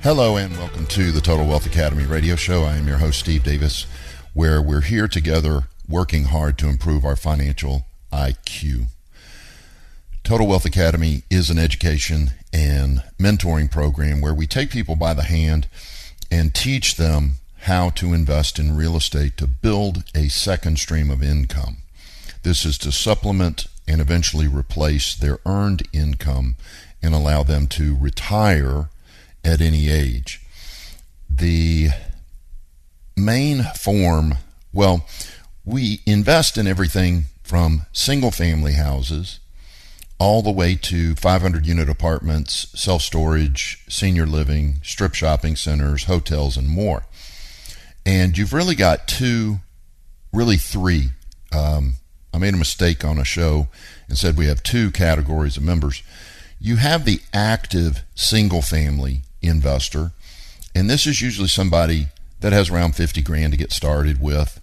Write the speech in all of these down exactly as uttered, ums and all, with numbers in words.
Hello and welcome to the Total Wealth Academy radio show. I am your host, Steve Davis, where we're here together working hard to improve our financial I Q. Total Wealth Academy is an education and mentoring program where we take people by the hand and teach them how to invest in real estate to build a second stream of income. This is to supplement and eventually replace their earned income and allow them to retire at any age. The main form, well, we invest in everything from single family houses all the way to five hundred unit apartments, self-storage, senior living, strip shopping centers, hotels, and more. And you've really got two, really three. Um, I made a mistake on a show and said we have two categories of members. You have the active single family investor, and this is usually somebody that has around fifty grand to get started with,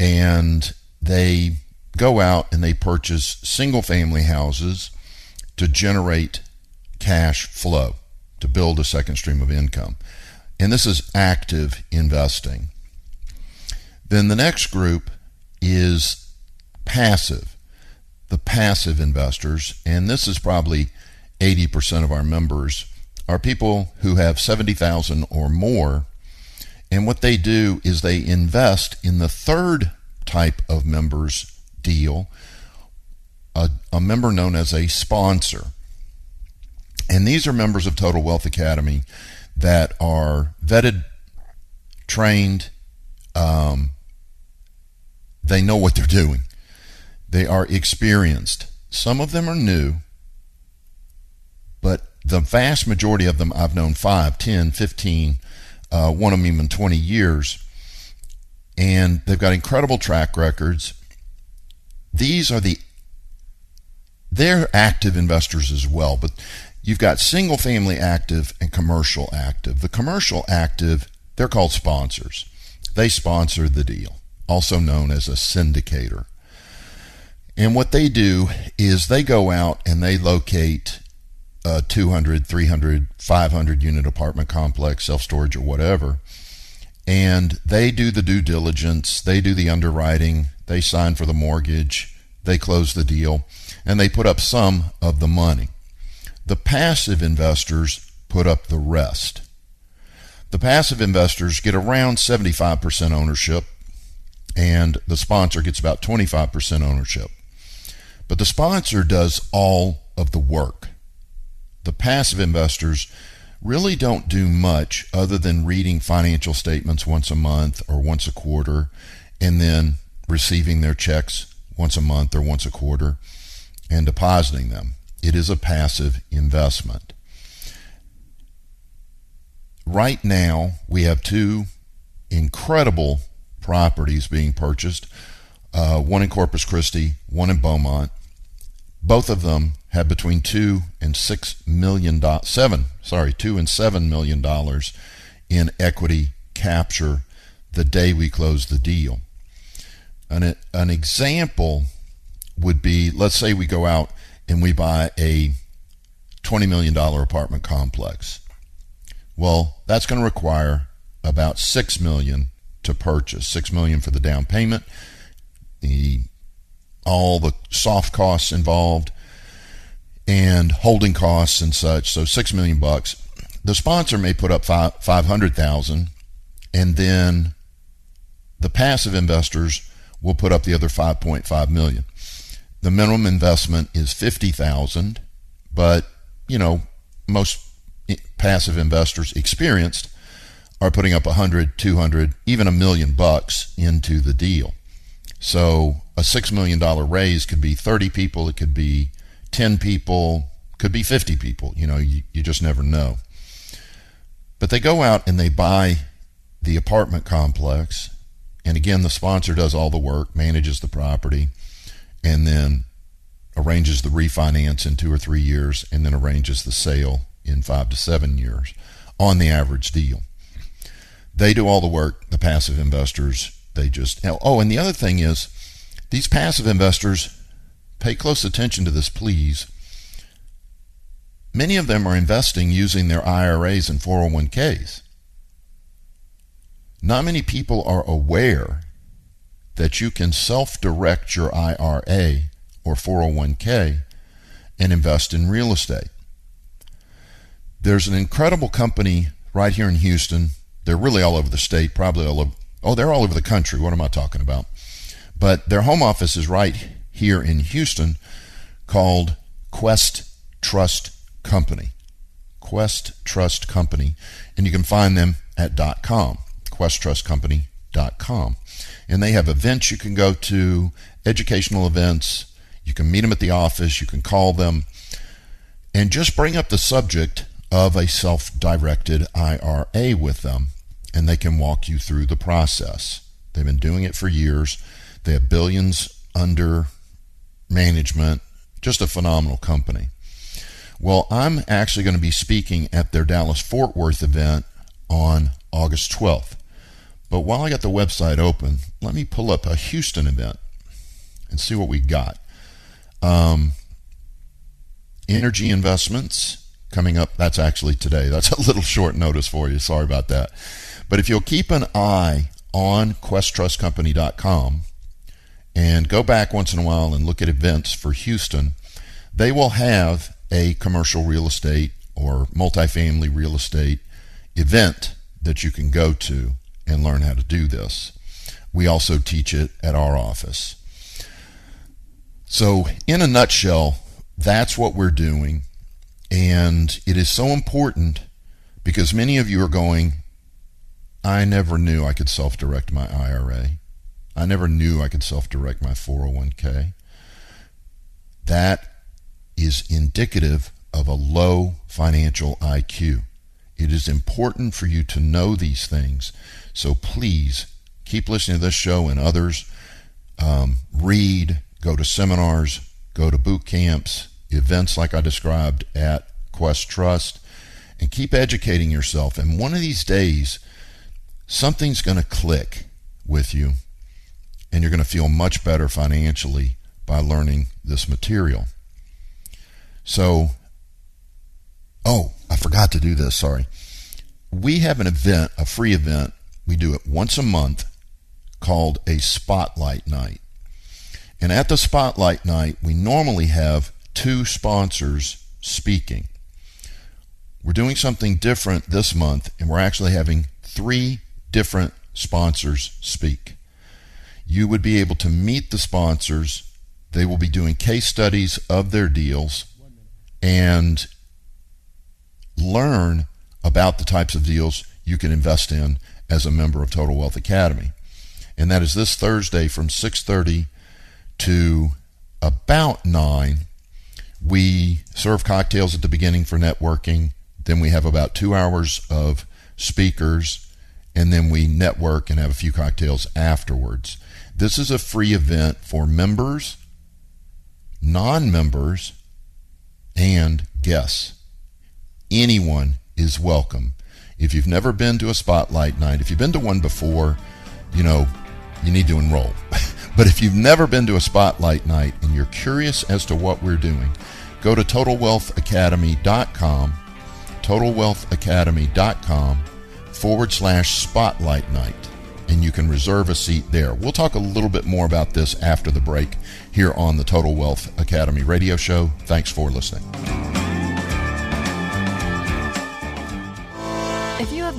and they go out and they purchase single family houses to generate cash flow to build a second stream of income. And this is active investing. Then the next group is passive, the passive investors, and this is probably eighty percent of our members are people who have seventy thousand or more. And what they do is they invest in the third type of members deal, a, a member known as a sponsor. And these are members of Total Wealth Academy that are vetted, trained, um, they know what they're doing. They are experienced. Some of them are new, but the vast majority of them I've known five, ten, fifteen, uh, one of them even twenty years, and they've got incredible track records. These are the, they're active investors as well, but you've got single family active and commercial active. The commercial active, they're called sponsors. They sponsor the deal, also known as a syndicator. And what they do is they go out and they locate a two hundred, three hundred, five hundred unit apartment complex, self-storage, or whatever, and they do the due diligence, they do the underwriting, they sign for the mortgage, they close the deal, and they put up some of the money. The passive investors put up the rest. The passive investors get around seventy-five percent ownership, and the sponsor gets about twenty-five percent ownership. But the sponsor does all of the work. The passive investors really don't do much other than reading financial statements once a month or once a quarter, and then receiving their checks once a month or once a quarter and depositing them. It is a passive investment. Right now, we have two incredible properties being purchased, uh, one in Corpus Christi, one in Beaumont. Both of them have between two and six million dollars, seven, sorry, two and seven million dollars in equity capture the day we close the deal. An an example would be, let's say we go out and we buy a twenty million dollar apartment complex. Well, that's going to require about six million to purchase, six million for the down payment, the all the soft costs involved and holding costs and such. So six million bucks. The sponsor may put up five hundred thousand, and then the passive investors will put up the other five point five million. The minimum investment is fifty thousand, but you know, most passive investors, experienced, are putting up one hundred, two hundred, even a million bucks into the deal. So a six million dollar raise could be thirty people, it could be ten people, could be fifty people. You know, you, you just never know. But they go out and they buy the apartment complex. And again, the sponsor does all the work, manages the property, and then arranges the refinance in two or three years, and then arranges the sale in five to seven years on the average deal. They do all the work, the passive investors, they just... Oh, and the other thing is, these passive investors, pay close attention to this, please. Many of them are investing using their I R As and four oh one Ks. Not many people are aware that you can self-direct your I R A or four oh one K and invest in real estate. There's an incredible company right here in Houston. They're really all over the state, probably all over, oh, they're all over the country. What am I talking about? But their home office is right here in Houston called Quest Trust Company. Quest Trust Company. And you can find them at .com. quest trust company dot com. And they have events you can go to, educational events. You can meet them at the office. You can call them. And just bring up the subject of a self-directed I R A with them, and they can walk you through the process. They've been doing it for years. They have billions under management. Just a phenomenal company. Well, I'm actually going to be speaking at their Dallas-Fort Worth event on August twelfth. But while I got the website open, let me pull up a Houston event and see what we got. Um, energy investments coming up. That's actually today. That's a little short notice for you. Sorry about that. But if you'll keep an eye on quest trust company dot com and go back once in a while and look at events for Houston, they will have a commercial real estate or multifamily real estate event that you can go to and learn how to do this. We also teach it at our office. So in a nutshell, that's what we're doing. And it is so important because many of you are going, I never knew I could self-direct my I R A. I never knew I could self-direct my four oh one K. That is indicative of a low financial I Q. It is important for you to know these things. So please keep listening to this show and others. Um, read, go to seminars, go to boot camps, events like I described at Quest Trust, and keep educating yourself. And one of these days, something's going to click with you, and you're going to feel much better financially by learning this material. So, oh, I forgot to do this, sorry. We have an event, a free event. We do it once a month called a Spotlight Night. And at the Spotlight Night, we normally have two sponsors speaking. We're doing something different this month, and we're actually having three different sponsors speak. You would be able to meet the sponsors. They will be doing case studies of their deals and learn about the types of deals you can invest in as a member of Total Wealth Academy. And that is this Thursday from six thirty to about nine. We serve cocktails at the beginning for networking. Then we have about two hours of speakers. And then we network and have a few cocktails afterwards. This is a free event for members, non-members, and guests. Anyone is welcome. If you've never been to a Spotlight Night, if you've been to one before, you know, you need to enroll. But if you've never been to a Spotlight Night and you're curious as to what we're doing, go to total wealth academy dot com, total wealth academy dot com forward slash Spotlight Night, and you can reserve a seat there. We'll talk a little bit more about this after the break here on the Total Wealth Academy radio show. Thanks for listening. If you have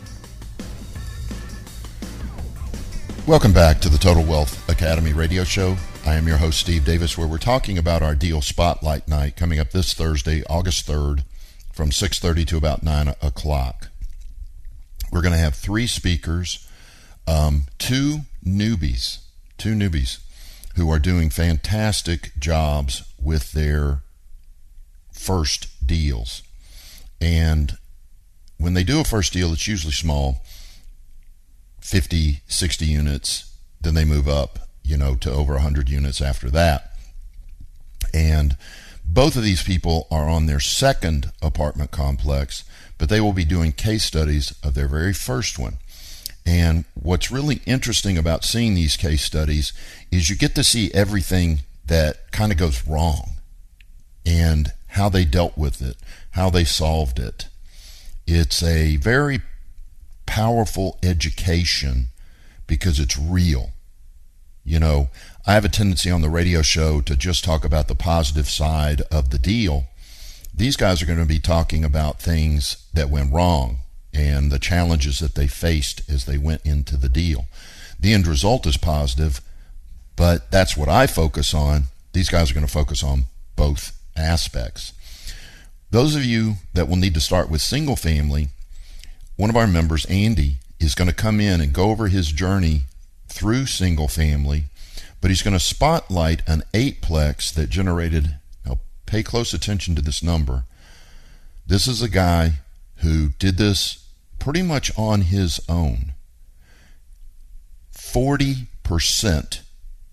Welcome back to the Total Wealth Academy radio show. I am your host, Steve Davis, where we're talking about our deal Spotlight Night coming up this Thursday, August third, from six thirty to about nine o'clock. We're going to have three speakers, um, two newbies, two newbies who are doing fantastic jobs with their first deals. And when they do a first deal, it's usually small, fifty, sixty units, then they move up, you know, to over one hundred units after that. And both of these people are on their second apartment complex, but they will be doing case studies of their very first one. And what's really interesting about seeing these case studies is you get to see everything that kind of goes wrong and how they dealt with it, how they solved it. It's a very powerful education because it's real. You know, I have a tendency on the radio show to just talk about the positive side of the deal. These guys are going to be talking about things that went wrong and the challenges that they faced as they went into the deal. The end result is positive, but that's what I focus on. These guys are going to focus on both aspects. Those of you that will need to start with single family, one of our members, Andy, is going to come in and go over his journey through single family, but he's going to spotlight an eightplex that generated, now pay close attention to this number. This is a guy who did this pretty much on his own. forty percent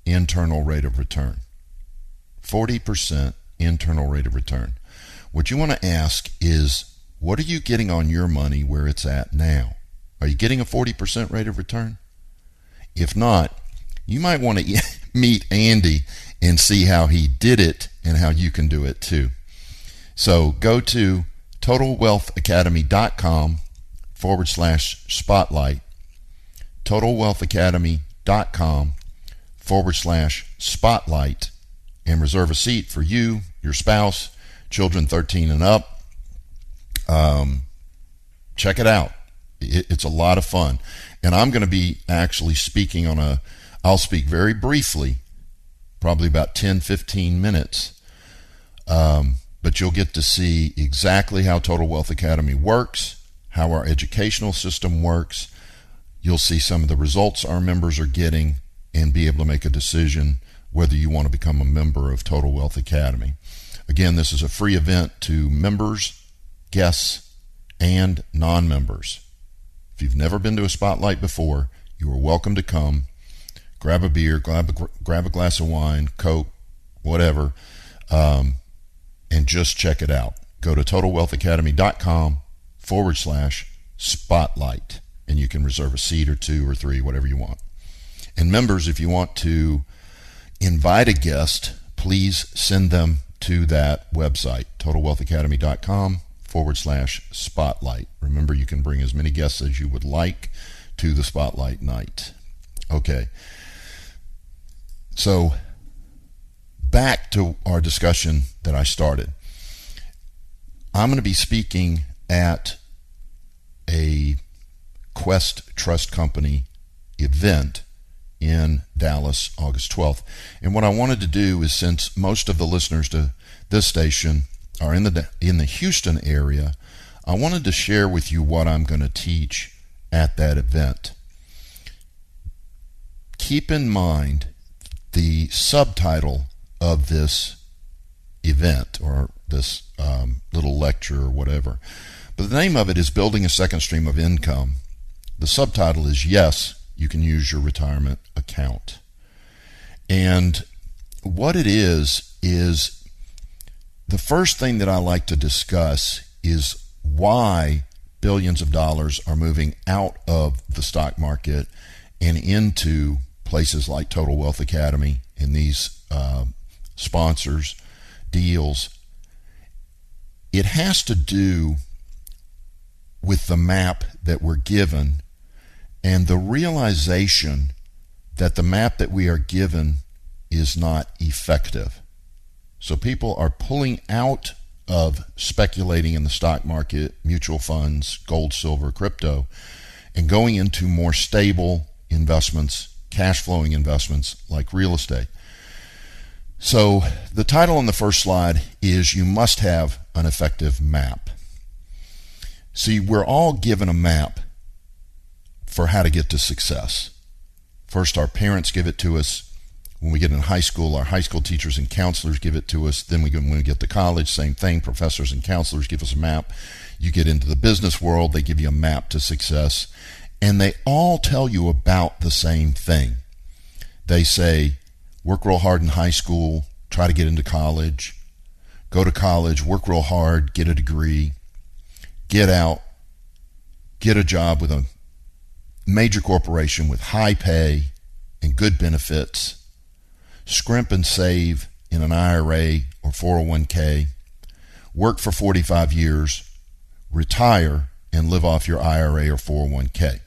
internal rate of return. forty percent internal rate of return. What you want to ask is, what are you getting on your money where it's at now? Are you getting a forty percent rate of return? If not, you might want to meet Andy and see how he did it and how you can do it too. So go to totalwealthacademy.com forward slash spotlight, totalwealthacademy.com forward slash spotlight, and reserve a seat for you, your spouse, children thirteen and up. Um, check it out. It's a lot of fun. And I'm going to be actually speaking on a, I'll speak very briefly, probably about ten, fifteen minutes. Um, but you'll get to see exactly how Total Wealth Academy works, how our educational system works. You'll see some of the results our members are getting and be able to make a decision whether you want to become a member of Total Wealth Academy. Again, this is a free event to members, guests, and non-members. If you've never been to a spotlight before, you are welcome to come. Grab a beer, grab a, grab a glass of wine, Coke, whatever, um, and just check it out. Go to totalwealthacademy.com forward slash spotlight, and you can reserve a seat or two or three, whatever you want. And members, if you want to invite a guest, please send them to that website, totalwealthacademy.com forward slash spotlight. Remember, you can bring as many guests as you would like to the spotlight night. Okay. So back to our discussion that I started. I'm going to be speaking at a Quest Trust Company event in Dallas, August twelfth. And what I wanted to do is, since most of the listeners to this station are in the in the Houston area, I wanted to share with you what I'm going to teach at that event. Keep in mind the subtitle of this event or this um, little lecture or whatever. But the name of it is Building a Second Stream of Income. The subtitle is Yes, You Can Use Your Retirement Account. And what it is is the first thing that I like to discuss is why billions of dollars are moving out of the stock market and into places like Total Wealth Academy and these uh, sponsors, deals. It has to do with the map that we're given and the realization that the map that we are given is not effective. So people are pulling out of speculating in the stock market, mutual funds, gold, silver, crypto, and going into more stable investments, cash flowing investments like real estate. So the title on the first slide is You Must Have an Effective Map. See, we're all given a map for how to get to success. First, our parents give it to us. When we get in high school, our high school teachers and counselors give it to us. Then we, when we get to college, same thing. Professors and counselors give us a map. You get into the business world, they give you a map to success. And they all tell you about the same thing. They say, work real hard in high school, try to get into college, go to college, work real hard, get a degree, get out, get a job with a major corporation with high pay and good benefits, scrimp and save in an I R A or four oh one k, work for forty-five years, retire, and live off your I R A or four oh one k.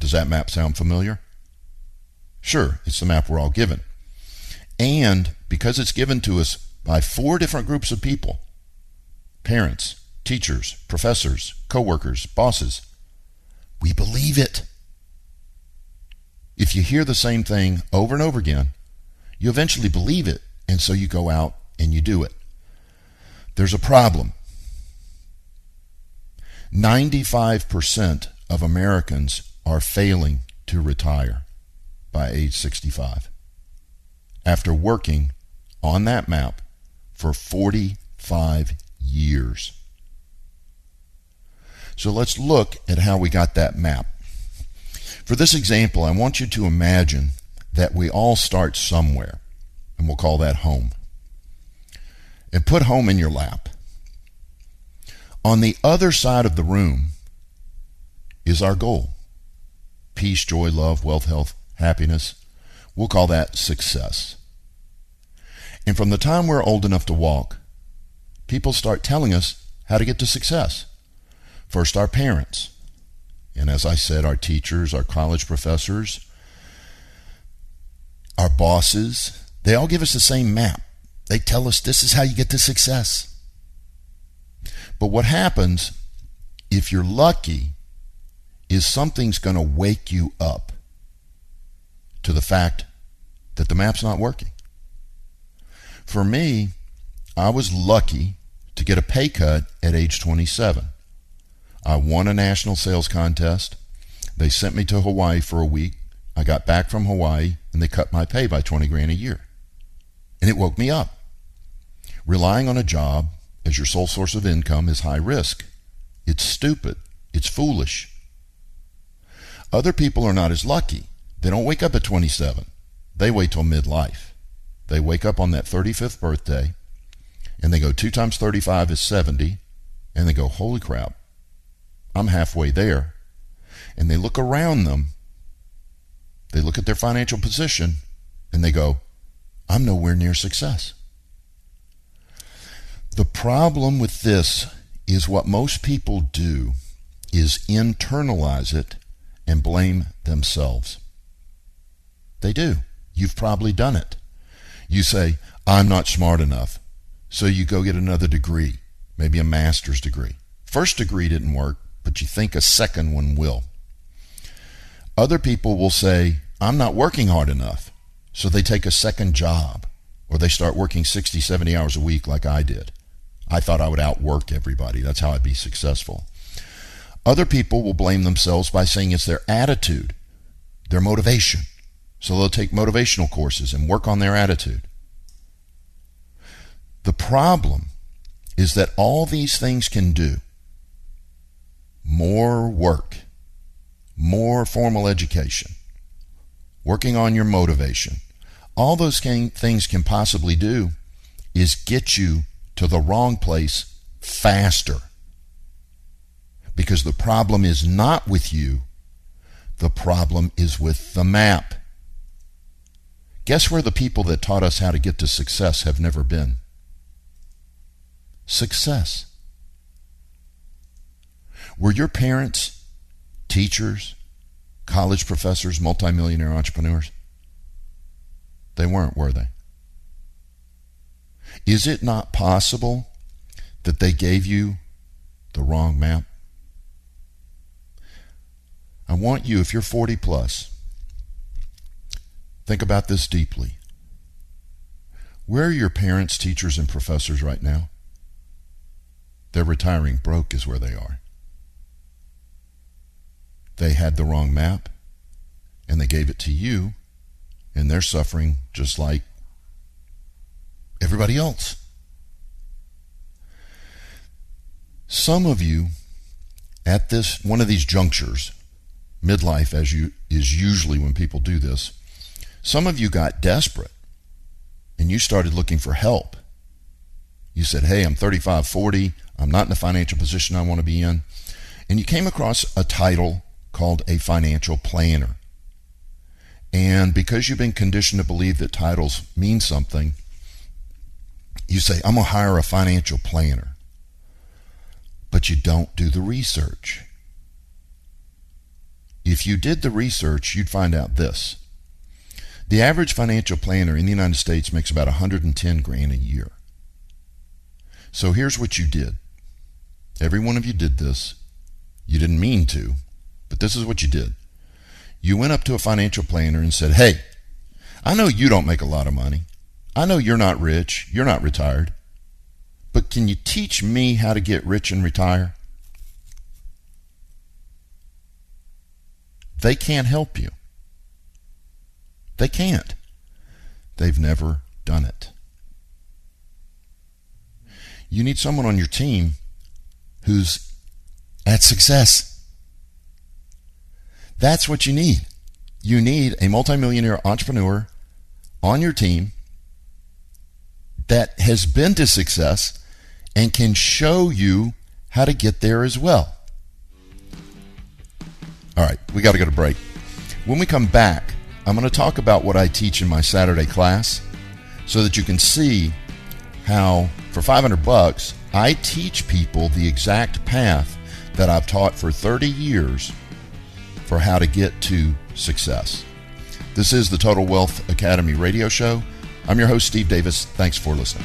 Does that map sound familiar? Sure, it's the map we're all given. And because it's given to us by four different groups of people, parents, teachers, professors, coworkers, bosses, we believe it. If you hear the same thing over and over again, you eventually believe it, and so you go out and you do it. There's a problem. ninety-five percent of Americans are failing to retire by age sixty-five after working on that map for forty-five years. So let's look at how we got that map. For this example, I want you to imagine that we all start somewhere, and we'll call that home. And put home in your lap. On the other side of the room is our goal. Peace, joy, love, wealth, health, happiness. We'll call that success. And from the time we're old enough to walk, people start telling us how to get to success. First, our parents. And as I said, our teachers, our college professors, our bosses, they all give us the same map. They tell us this is how you get to success. But what happens, if you're lucky, is something's going to wake you up to the fact that the map's not working. For me, I was lucky to get a pay cut at age twenty-seven. I won a national sales contest. They sent me to Hawaii for a week. I got back from Hawaii and they cut my pay by twenty grand a year. And it woke me up. Relying on a job as your sole source of income is high risk. It's stupid. It's foolish. Other people are not as lucky. They don't wake up at twenty-seven. They wait till midlife. They wake up on that thirty-fifth birthday and they go two times thirty-five is seventy, and they go, holy crap, I'm halfway there. And they look around them, they look at their financial position, and they go, I'm nowhere near success. The problem with this is what most people do is internalize it and blame themselves. They do. You've probably done it. You say, I'm not smart enough. So you go get another degree, maybe a master's degree. First degree didn't work, but you think a second one will. Other people will say, I'm not working hard enough. So they take a second job, or they start working sixty, seventy hours a week like I did. I thought I would outwork everybody. That's how I'd be successful. Other people will blame themselves by saying it's their attitude, their motivation. So they'll take motivational courses and work on their attitude. The problem is that all these things can do: more work, more formal education, working on your motivation. All those things can possibly do is get you to the wrong place faster. Because the problem is not with you. The problem is with the map. Guess where the people that taught us how to get to success have never been? Success. Were your parents, teachers, college professors, multimillionaire entrepreneurs? They weren't, were they? Is it not possible that they gave you the wrong map? I want you, if you're forty plus, Think about this deeply. Where are your parents, teachers, and professors right now? They're retiring broke is where they are. They had the wrong map, and they gave it to you, and they're suffering just like everybody else. Some of you, at this one of these junctures, midlife as you is usually when people do this, some of you got desperate, and you started looking for help. You said, hey, I'm thirty-five, forty, I'm not in the financial position I want to be in. And you came across a title called a financial planner. And because you've been conditioned to believe that titles mean something, you say, I'm going to hire a financial planner. But you don't do the research. If you did the research, you'd find out this. The average financial planner in the United States makes about one hundred ten grand a year. So here's what you did. Every one of you did this. You didn't mean to, but this is what you did. You went up to a financial planner and said, hey, I know you don't make a lot of money. I know you're not rich. You're not retired. But can you teach me how to get rich and retire? They can't help you. They can't. They've never done it. You need someone on your team who's at success. That's what you need. You need a multimillionaire entrepreneur on your team that has been to success and can show you how to get there as well. All right, we got to go to break. When we come back, I'm going to talk about what I teach in my Saturday class so that you can see how for five hundred bucks, I teach people the exact path that I've taught for thirty years for how to get to success. This is the Total Wealth Academy radio show. I'm your host, Steve Davis. Thanks for listening.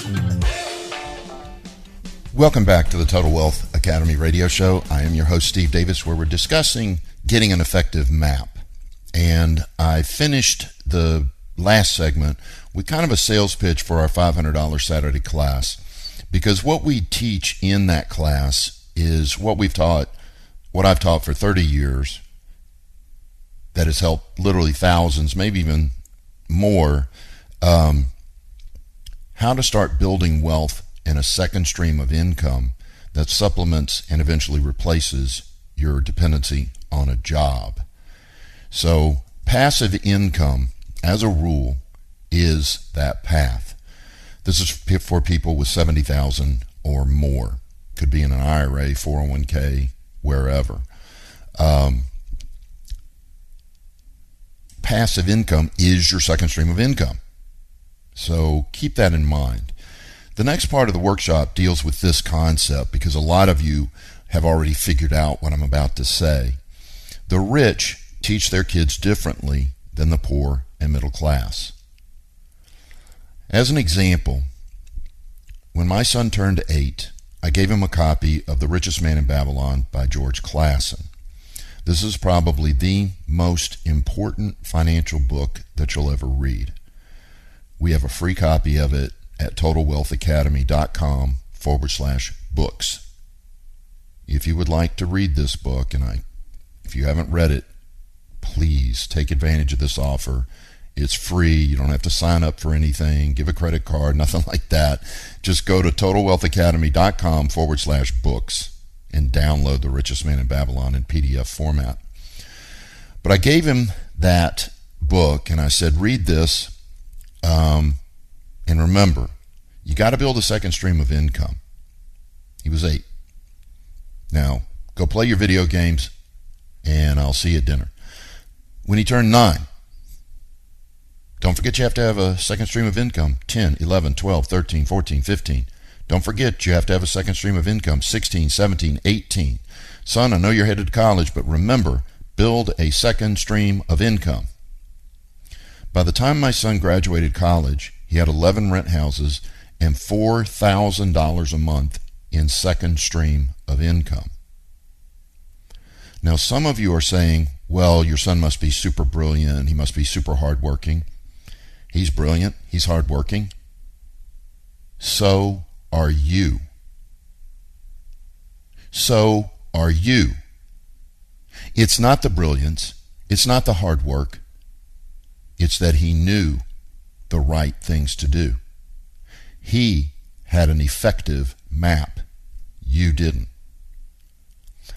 Welcome back to the Total Wealth Academy radio show. I am your host, Steve Davis, where we're discussing getting an effective map. And I finished the last segment with kind of a sales pitch for our five hundred dollars Saturday class, because what we teach in that class is what we've taught, what I've taught for thirty years that has helped literally thousands, maybe even more, um, how to start building wealth and a second stream of income that supplements and eventually replaces your dependency on a job. So passive income, as a rule, is that path. This is for people with seventy thousand dollars or more. Could be in an I R A, four oh one k, wherever. Um, passive income is your second stream of income. So keep that in mind. The next part of the workshop deals with this concept because a lot of you have already figured out what I'm about to say. The rich teach their kids differently than the poor and middle class. As an example, when my son turned eight, I gave him a copy of The Richest Man in Babylon by George Clason. This is probably the most important financial book that you'll ever read. We have a free copy of it at total wealth academy dot com forward slash books. If you would like to read this book, and I, if you haven't read it, please take advantage of this offer. It's free. You don't have to sign up for anything, give a credit card, nothing like that. Just go to total wealth academy dot com forward slash books and download The Richest Man in Babylon in P D F format. But I gave him that book and I said, read this. Um, And remember, you got to build a second stream of income. He was eight. Now, go play your video games and I'll see you at dinner. When he turned nine, don't forget you have to have a second stream of income, ten, eleven, twelve, thirteen, fourteen, fifteen. Don't forget you have to have a second stream of income, sixteen, seventeen, eighteen. Son, I know you're headed to college, but remember, build a second stream of income. By the time my son graduated college, he had eleven rent houses and four thousand dollars a month in second stream of income. Now, some of you are saying, well, your son must be super brilliant. He must be super hardworking. He's brilliant. He's hardworking. So are you. So are you. It's not the brilliance. It's not the hard work. It's that he knew the right things to do. He had an effective map. You didn't.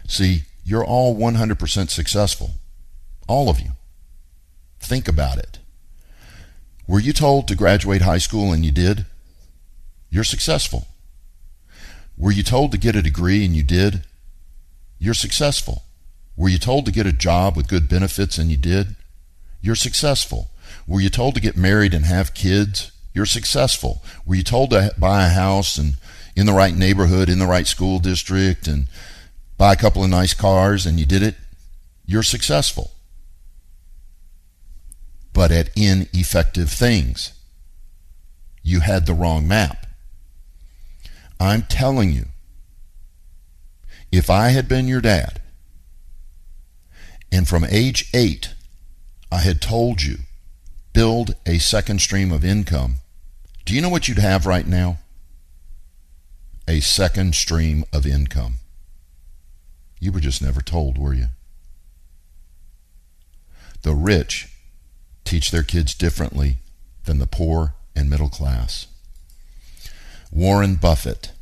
See, you're all one hundred percent successful. All of you. Think about it. Were you told to graduate high school and you did? You're successful. Were you told to get a degree and you did? You're successful. Were you told to get a job with good benefits and you did? You're successful. Were you told to get married and have kids? You're successful. Were you told to buy a house and in the right neighborhood, in the right school district, and buy a couple of nice cars and you did it? You're successful. But at ineffective things. You had the wrong map. I'm telling you, if I had been your dad, and from age eight, I had told you, build a second stream of income, do you know what you'd have right now? A second stream of income. You were just never told, were you? The rich teach their kids differently than the poor and middle class. Warren Buffett,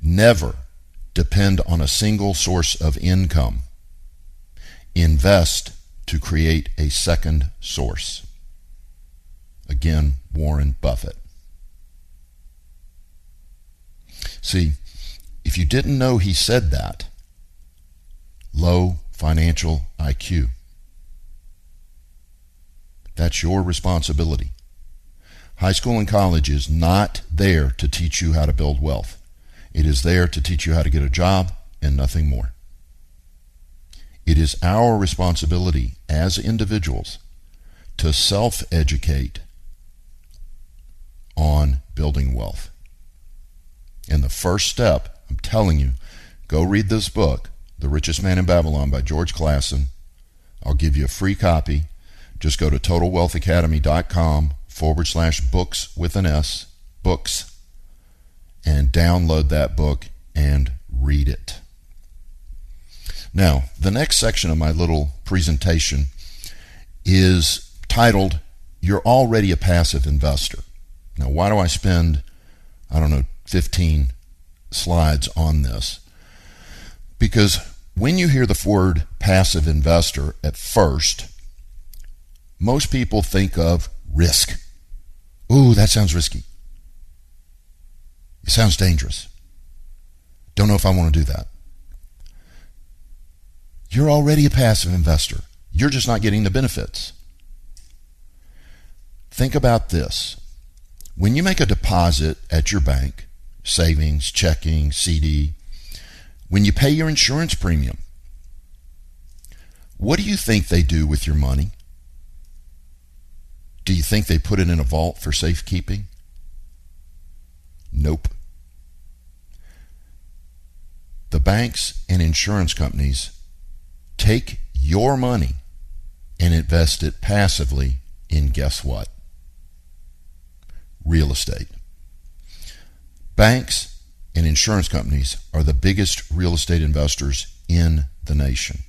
never depend on a single source of income. Invest to create a second source. Again, Warren Buffett. See, if you didn't know he said that, low financial I Q. That's your responsibility. High school and college is not there to teach you how to build wealth. It is there to teach you how to get a job and nothing more. It is our responsibility as individuals to self-educate on building wealth. And the first step, I'm telling you, go read this book, The Richest Man in Babylon by George Clason. I'll give you a free copy. Just go to total wealth academy dot com forward slash books with an S, books, and download that book and read it. Now, the next section of my little presentation is titled, You're Already a Passive Investor. Now, why do I spend, I don't know, fifteen slides on this? Because when you hear the word passive investor at first, most people think of risk. Ooh, that sounds risky. It sounds dangerous. Don't know if I want to do that. You're already a passive investor. You're just not getting the benefits. Think about this. When you make a deposit at your bank, savings, checking, C D, when you pay your insurance premium, what do you think they do with your money? Do you think they put it in a vault for safekeeping? Nope. The banks and insurance companies take your money and invest it passively in, guess what? Real estate. Banks and insurance companies are the biggest real estate investors in the nation.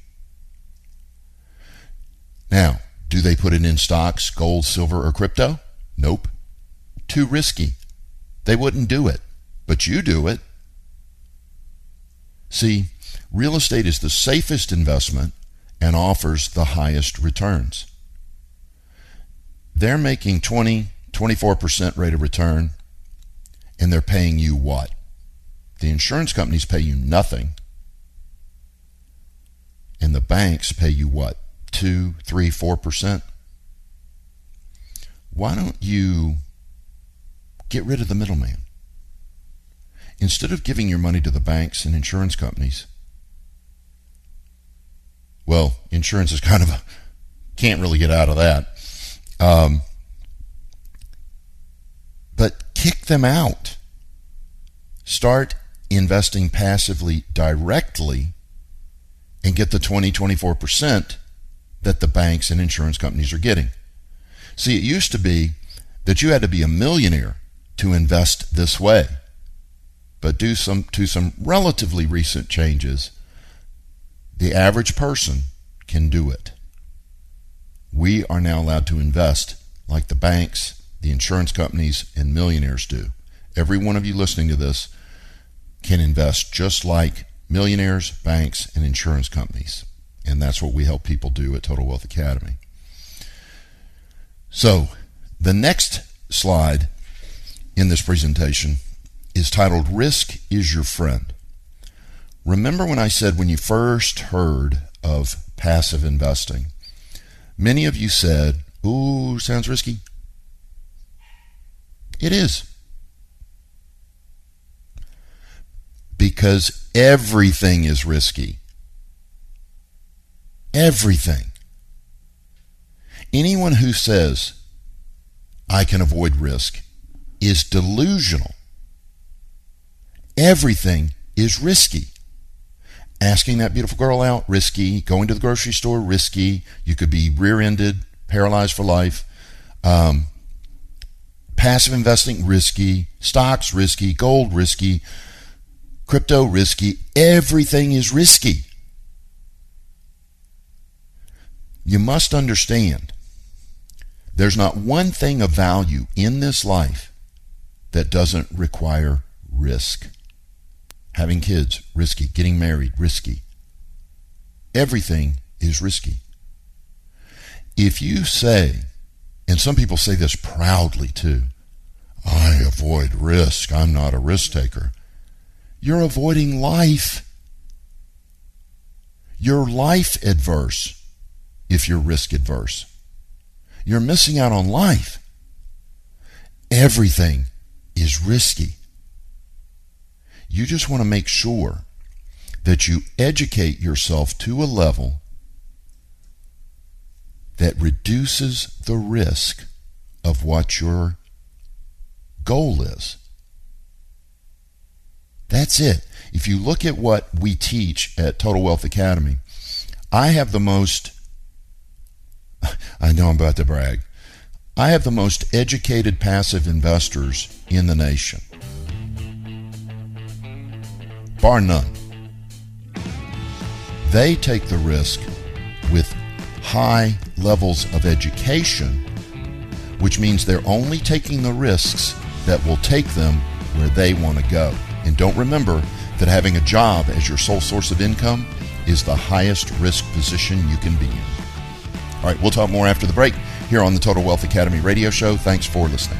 Now, do they put it in stocks, gold, silver, or crypto? Nope. Too risky. They wouldn't do it, but you do it. See, real estate is the safest investment and offers the highest returns. They're making twenty, twenty-four percent rate of return, and they're paying you what? The insurance companies pay you nothing, and the banks pay you what, two, three, four percent? Why don't you get rid of the middleman? Instead of giving your money to the banks and insurance companies, well, insurance is kind of a, can't really get out of that. Um, but kick them out. Start investing passively directly and get the twenty, twenty-four percent that the banks and insurance companies are getting. See, it used to be that you had to be a millionaire to invest this way. But due some, to some relatively recent changes, the average person can do it. We are now allowed to invest like the banks, the insurance companies, and millionaires do. Every one of you listening to this can invest just like millionaires, banks, and insurance companies. And that's what we help people do at Total Wealth Academy. So the next slide in this presentation is titled Risk is Your Friend. Remember when I said when you first heard of passive investing, many of you said, ooh, sounds risky. It is. Because everything is risky. Everything. Anyone who says, I can avoid risk, is delusional. Everything is risky. Asking that beautiful girl out, risky. Going to the grocery store, risky. You could be rear-ended, paralyzed for life. Um, passive investing, risky. Stocks, risky. Gold, risky. Crypto, risky. Everything is risky. You must understand, there's not one thing of value in this life that doesn't require risk. Having kids, risky. Getting married, risky. Everything is risky. If you say, and some people say this proudly too, I avoid risk, I'm not a risk taker. You're avoiding life. You're life adverse if you're risk adverse. You're missing out on life. Everything is risky. You just want to make sure that you educate yourself to a level that reduces the risk of what your goal is. That's it. If you look at what we teach at Total Wealth Academy, I have the most, I know I'm about to brag, I have the most educated passive investors in the nation. Bar none. They take the risk with high levels of education, which means they're only taking the risks that will take them where they want to go. And don't remember that having a job as your sole source of income is the highest risk position you can be in. All right, we'll talk more after the break here on the Total Wealth Academy radio show. Thanks for listening.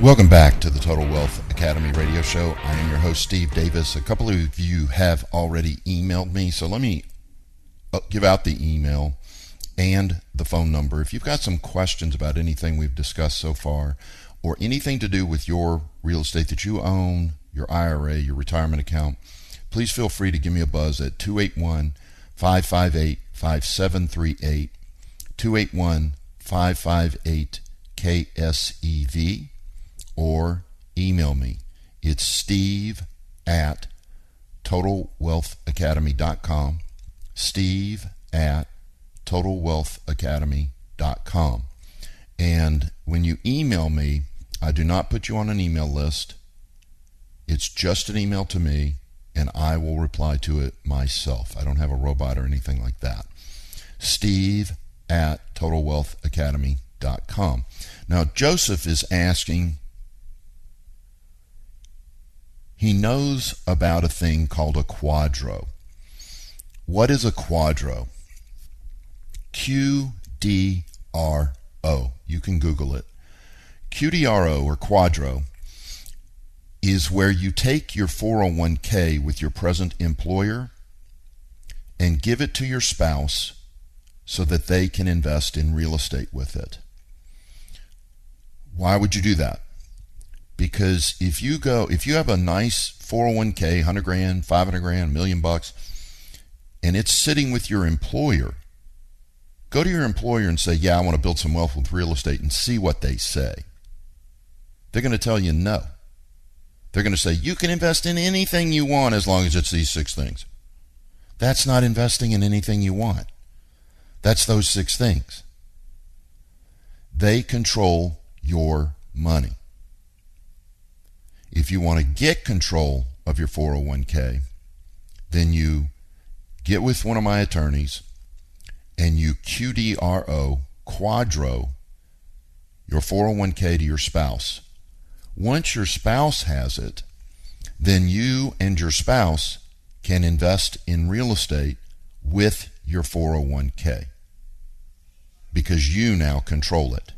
Welcome back to the Total Wealth Academy radio show. I am your host, Steve Davis. A couple of you have already emailed me, so let me give out the email and the phone number. If you've got some questions about anything we've discussed so far or anything to do with your real estate that you own, your I R A, your retirement account, please feel free to give me a buzz at two eight one, five five eight, five seven three eight, two eight one, five five eight, K S E V. Or email me. It's Steve at total wealth academy dot com. Steve at total wealth academy dot com. And when you email me, I do not put you on an email list. It's just an email to me, and I will reply to it myself. I don't have a robot or anything like that. Steve at total wealth academy dot com. Now, Joseph is asking, he knows about a thing called a Q D R O. What is a Q D R O? Q D R O. You can Google it. Q D R O or Q D R O is where you take your four oh one k with your present employer and give it to your spouse so that they can invest in real estate with it. Why would you do that? Because if you go, if you have a nice four oh one k, one hundred grand, five hundred grand, million bucks, and it's sitting with your employer, go to your employer and say, yeah, I want to build some wealth with real estate, and see what they say. They're going to tell you no. They're going to say, you can invest in anything you want as long as it's these six things. That's not investing in anything you want. That's those six things. They control your money. If you want to get control of your four oh one k, then you get with one of my attorneys and you Q D R O, Q D R O, your four oh one k to your spouse. Once your spouse has it, then you and your spouse can invest in real estate with your four oh one k because you now control it.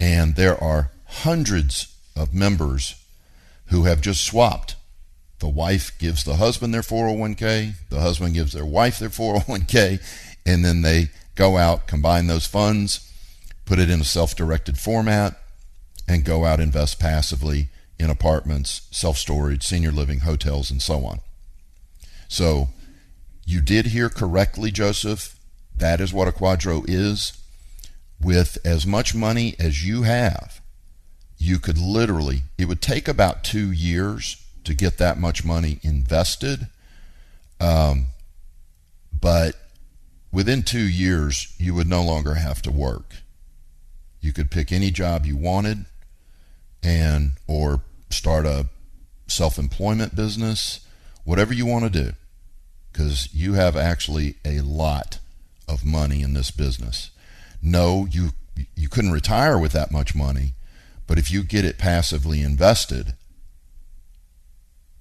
And there are hundreds of members who have just swapped. The wife gives the husband their four oh one k, the husband gives their wife their four oh one k, and then they go out, combine those funds, put it in a self-directed format, and go out invest passively in apartments, self-storage, senior living, hotels, and so on. So you did hear correctly, Joseph. That is what a Q D R O is. With as much money as you have, you could literally, it would take about two years to get that much money invested. Um, but within two years, you would no longer have to work. You could pick any job you wanted and or start a self-employment business, whatever you want to do, because you have actually a lot of money in this business. No, you you couldn't retire with that much money, but if you get it passively invested,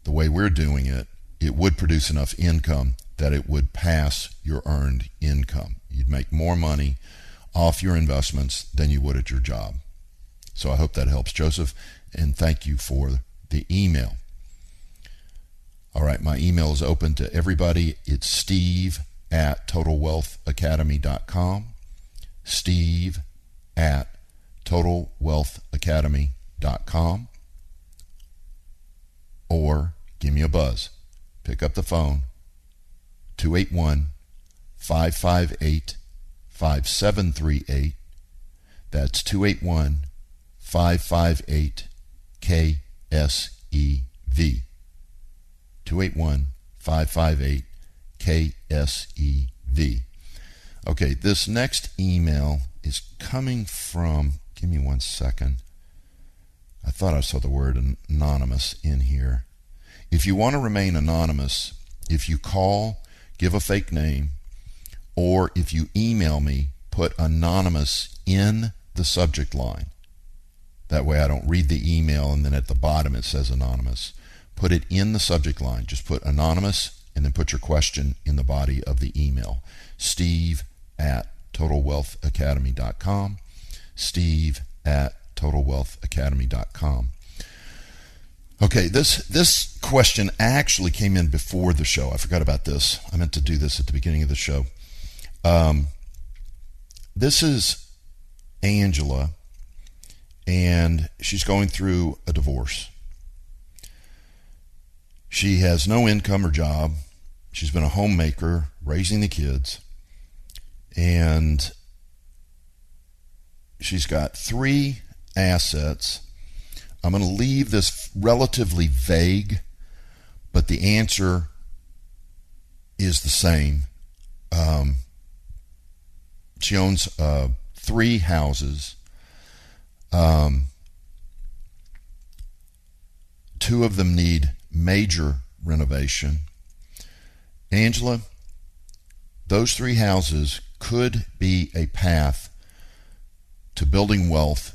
the way we're doing it, it would produce enough income that it would pass your earned income. You'd make more money off your investments than you would at your job. So I hope that helps, Joseph, and thank you for the email. All right, my email is open to everybody. It's Steve at total wealth academy dot com. Steve at total wealth academy dot com. Or give me a buzz. Pick up the phone, two eight one, five five eight, five seven three eight. That's two eight one, five five eight, K S E V. two eight one, five five eight, K S E V. Okay, this next email is coming from, give me one second. I thought I saw the word anonymous in here. If you want to remain anonymous, if you call, give a fake name, or if you email me, put anonymous in the subject line. That way I don't read the email and then at the bottom it says anonymous. Put it in the subject line. Just put anonymous and then put your question in the body of the email. Steve at total wealth academy dot com. Steve at total wealth academy dot com. Okay, this this question actually came in before the show. I forgot about this. I meant to do this at the beginning of the show. Um, this is Angela, and she's going through a divorce. She has no income or job. She's been a homemaker, raising the kids, and she's got three assets. I'm going to leave this relatively vague, but the answer is the same. Um, she owns a three houses. Um, two of them need major renovation. Angela, those three houses could be a path to building wealth.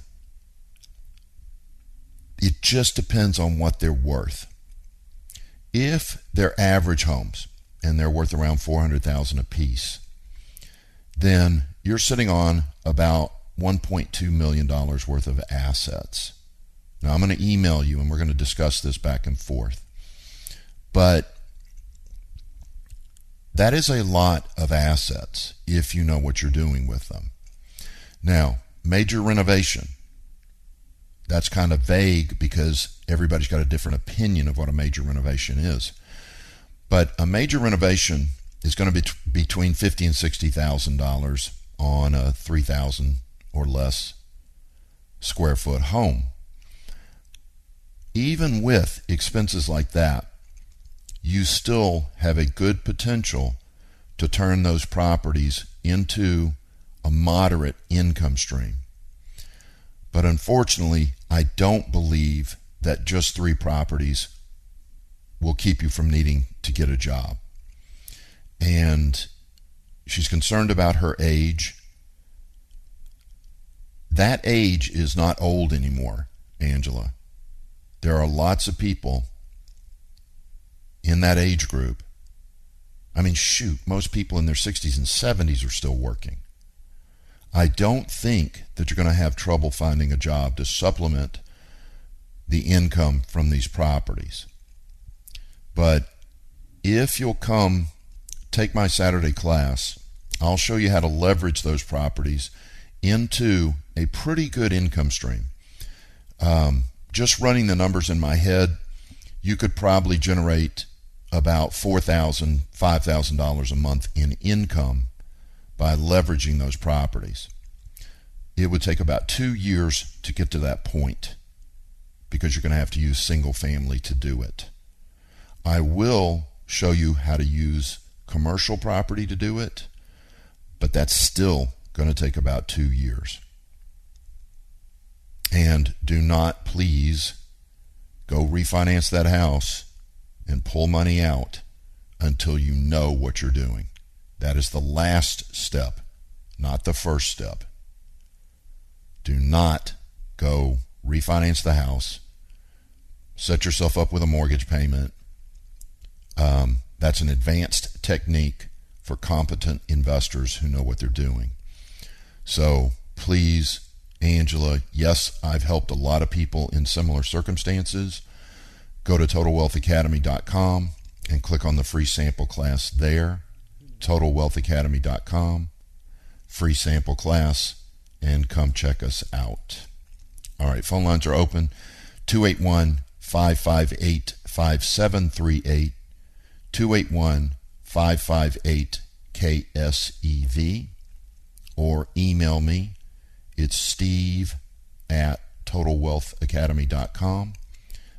It just depends on what they're worth. If they're average homes and they're worth around four hundred thousand dollars a piece, then you're sitting on about one point two million dollars worth of assets. Now, I'm going to email you and we're going to discuss this back and forth. But that is a lot of assets if you know what you're doing with them. Now, major renovation. That's kind of vague because everybody's got a different opinion of what a major renovation is. But a major renovation is going to be t- between fifty thousand dollars and sixty thousand dollars on a three thousand or less square foot home. Even with expenses like that, you still have a good potential to turn those properties into a moderate income stream. But unfortunately, I don't believe that just three properties will keep you from needing to get a job. And she's concerned about her age. That age is not old anymore, Angela. There are lots of people in that age group. I mean, shoot, most people in their sixties and seventies are still working. I don't think that you're going to have trouble finding a job to supplement the income from these properties. But if you'll come take my Saturday class, I'll show you how to leverage those properties into a pretty good income stream. Um, just running the numbers in my head, you could probably generate about four thousand dollars, five thousand dollars a month in income by leveraging those properties. It would take about two years to get to that point because you're going to have to use single family to do it. I will show you how to use commercial property to do it, but that's still going to take about two years. And do not please go refinance that house and pull money out until you know what you're doing. That is the last step, not the first step. Do not go refinance the house, set yourself up with a mortgage payment. Um, that's an advanced technique for competent investors who know what they're doing. So please, Angela, yes, I've helped a lot of people in similar circumstances. Go to total wealth academy dot com and click on the free sample class there. total wealth academy dot com, free sample class, and come check us out. All right, phone lines are open, two eight one, five five eight, five seven three eight, two eight one, five five eight, K S E V, or email me. It's Steve at total wealth academy dot com,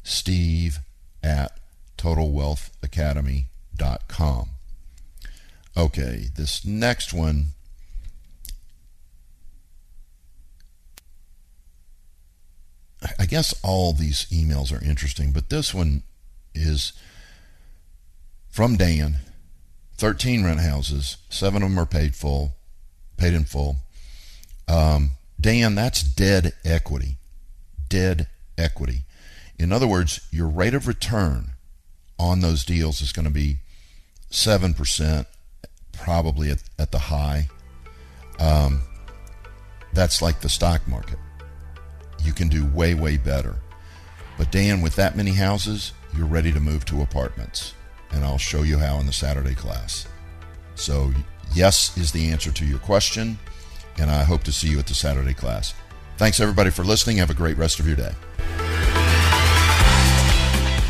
Steve at total wealth academy dot com. Okay, this next one I guess all these emails are interesting, but this one is from Dan. Thirteen rent houses, seven of them are paid full, paid in full. Um, Dan, that's dead equity. Dead equity. In other words, your rate of return on those deals is going to be seven percent. Probably at, at the high. Um, that's like the stock market. You can do way, way better. But Dan, with that many houses, you're ready to move to apartments. And I'll show you how in the Saturday class. So yes is the answer to your question. And I hope to see you at the Saturday class. Thanks everybody for listening. Have a great rest of your day.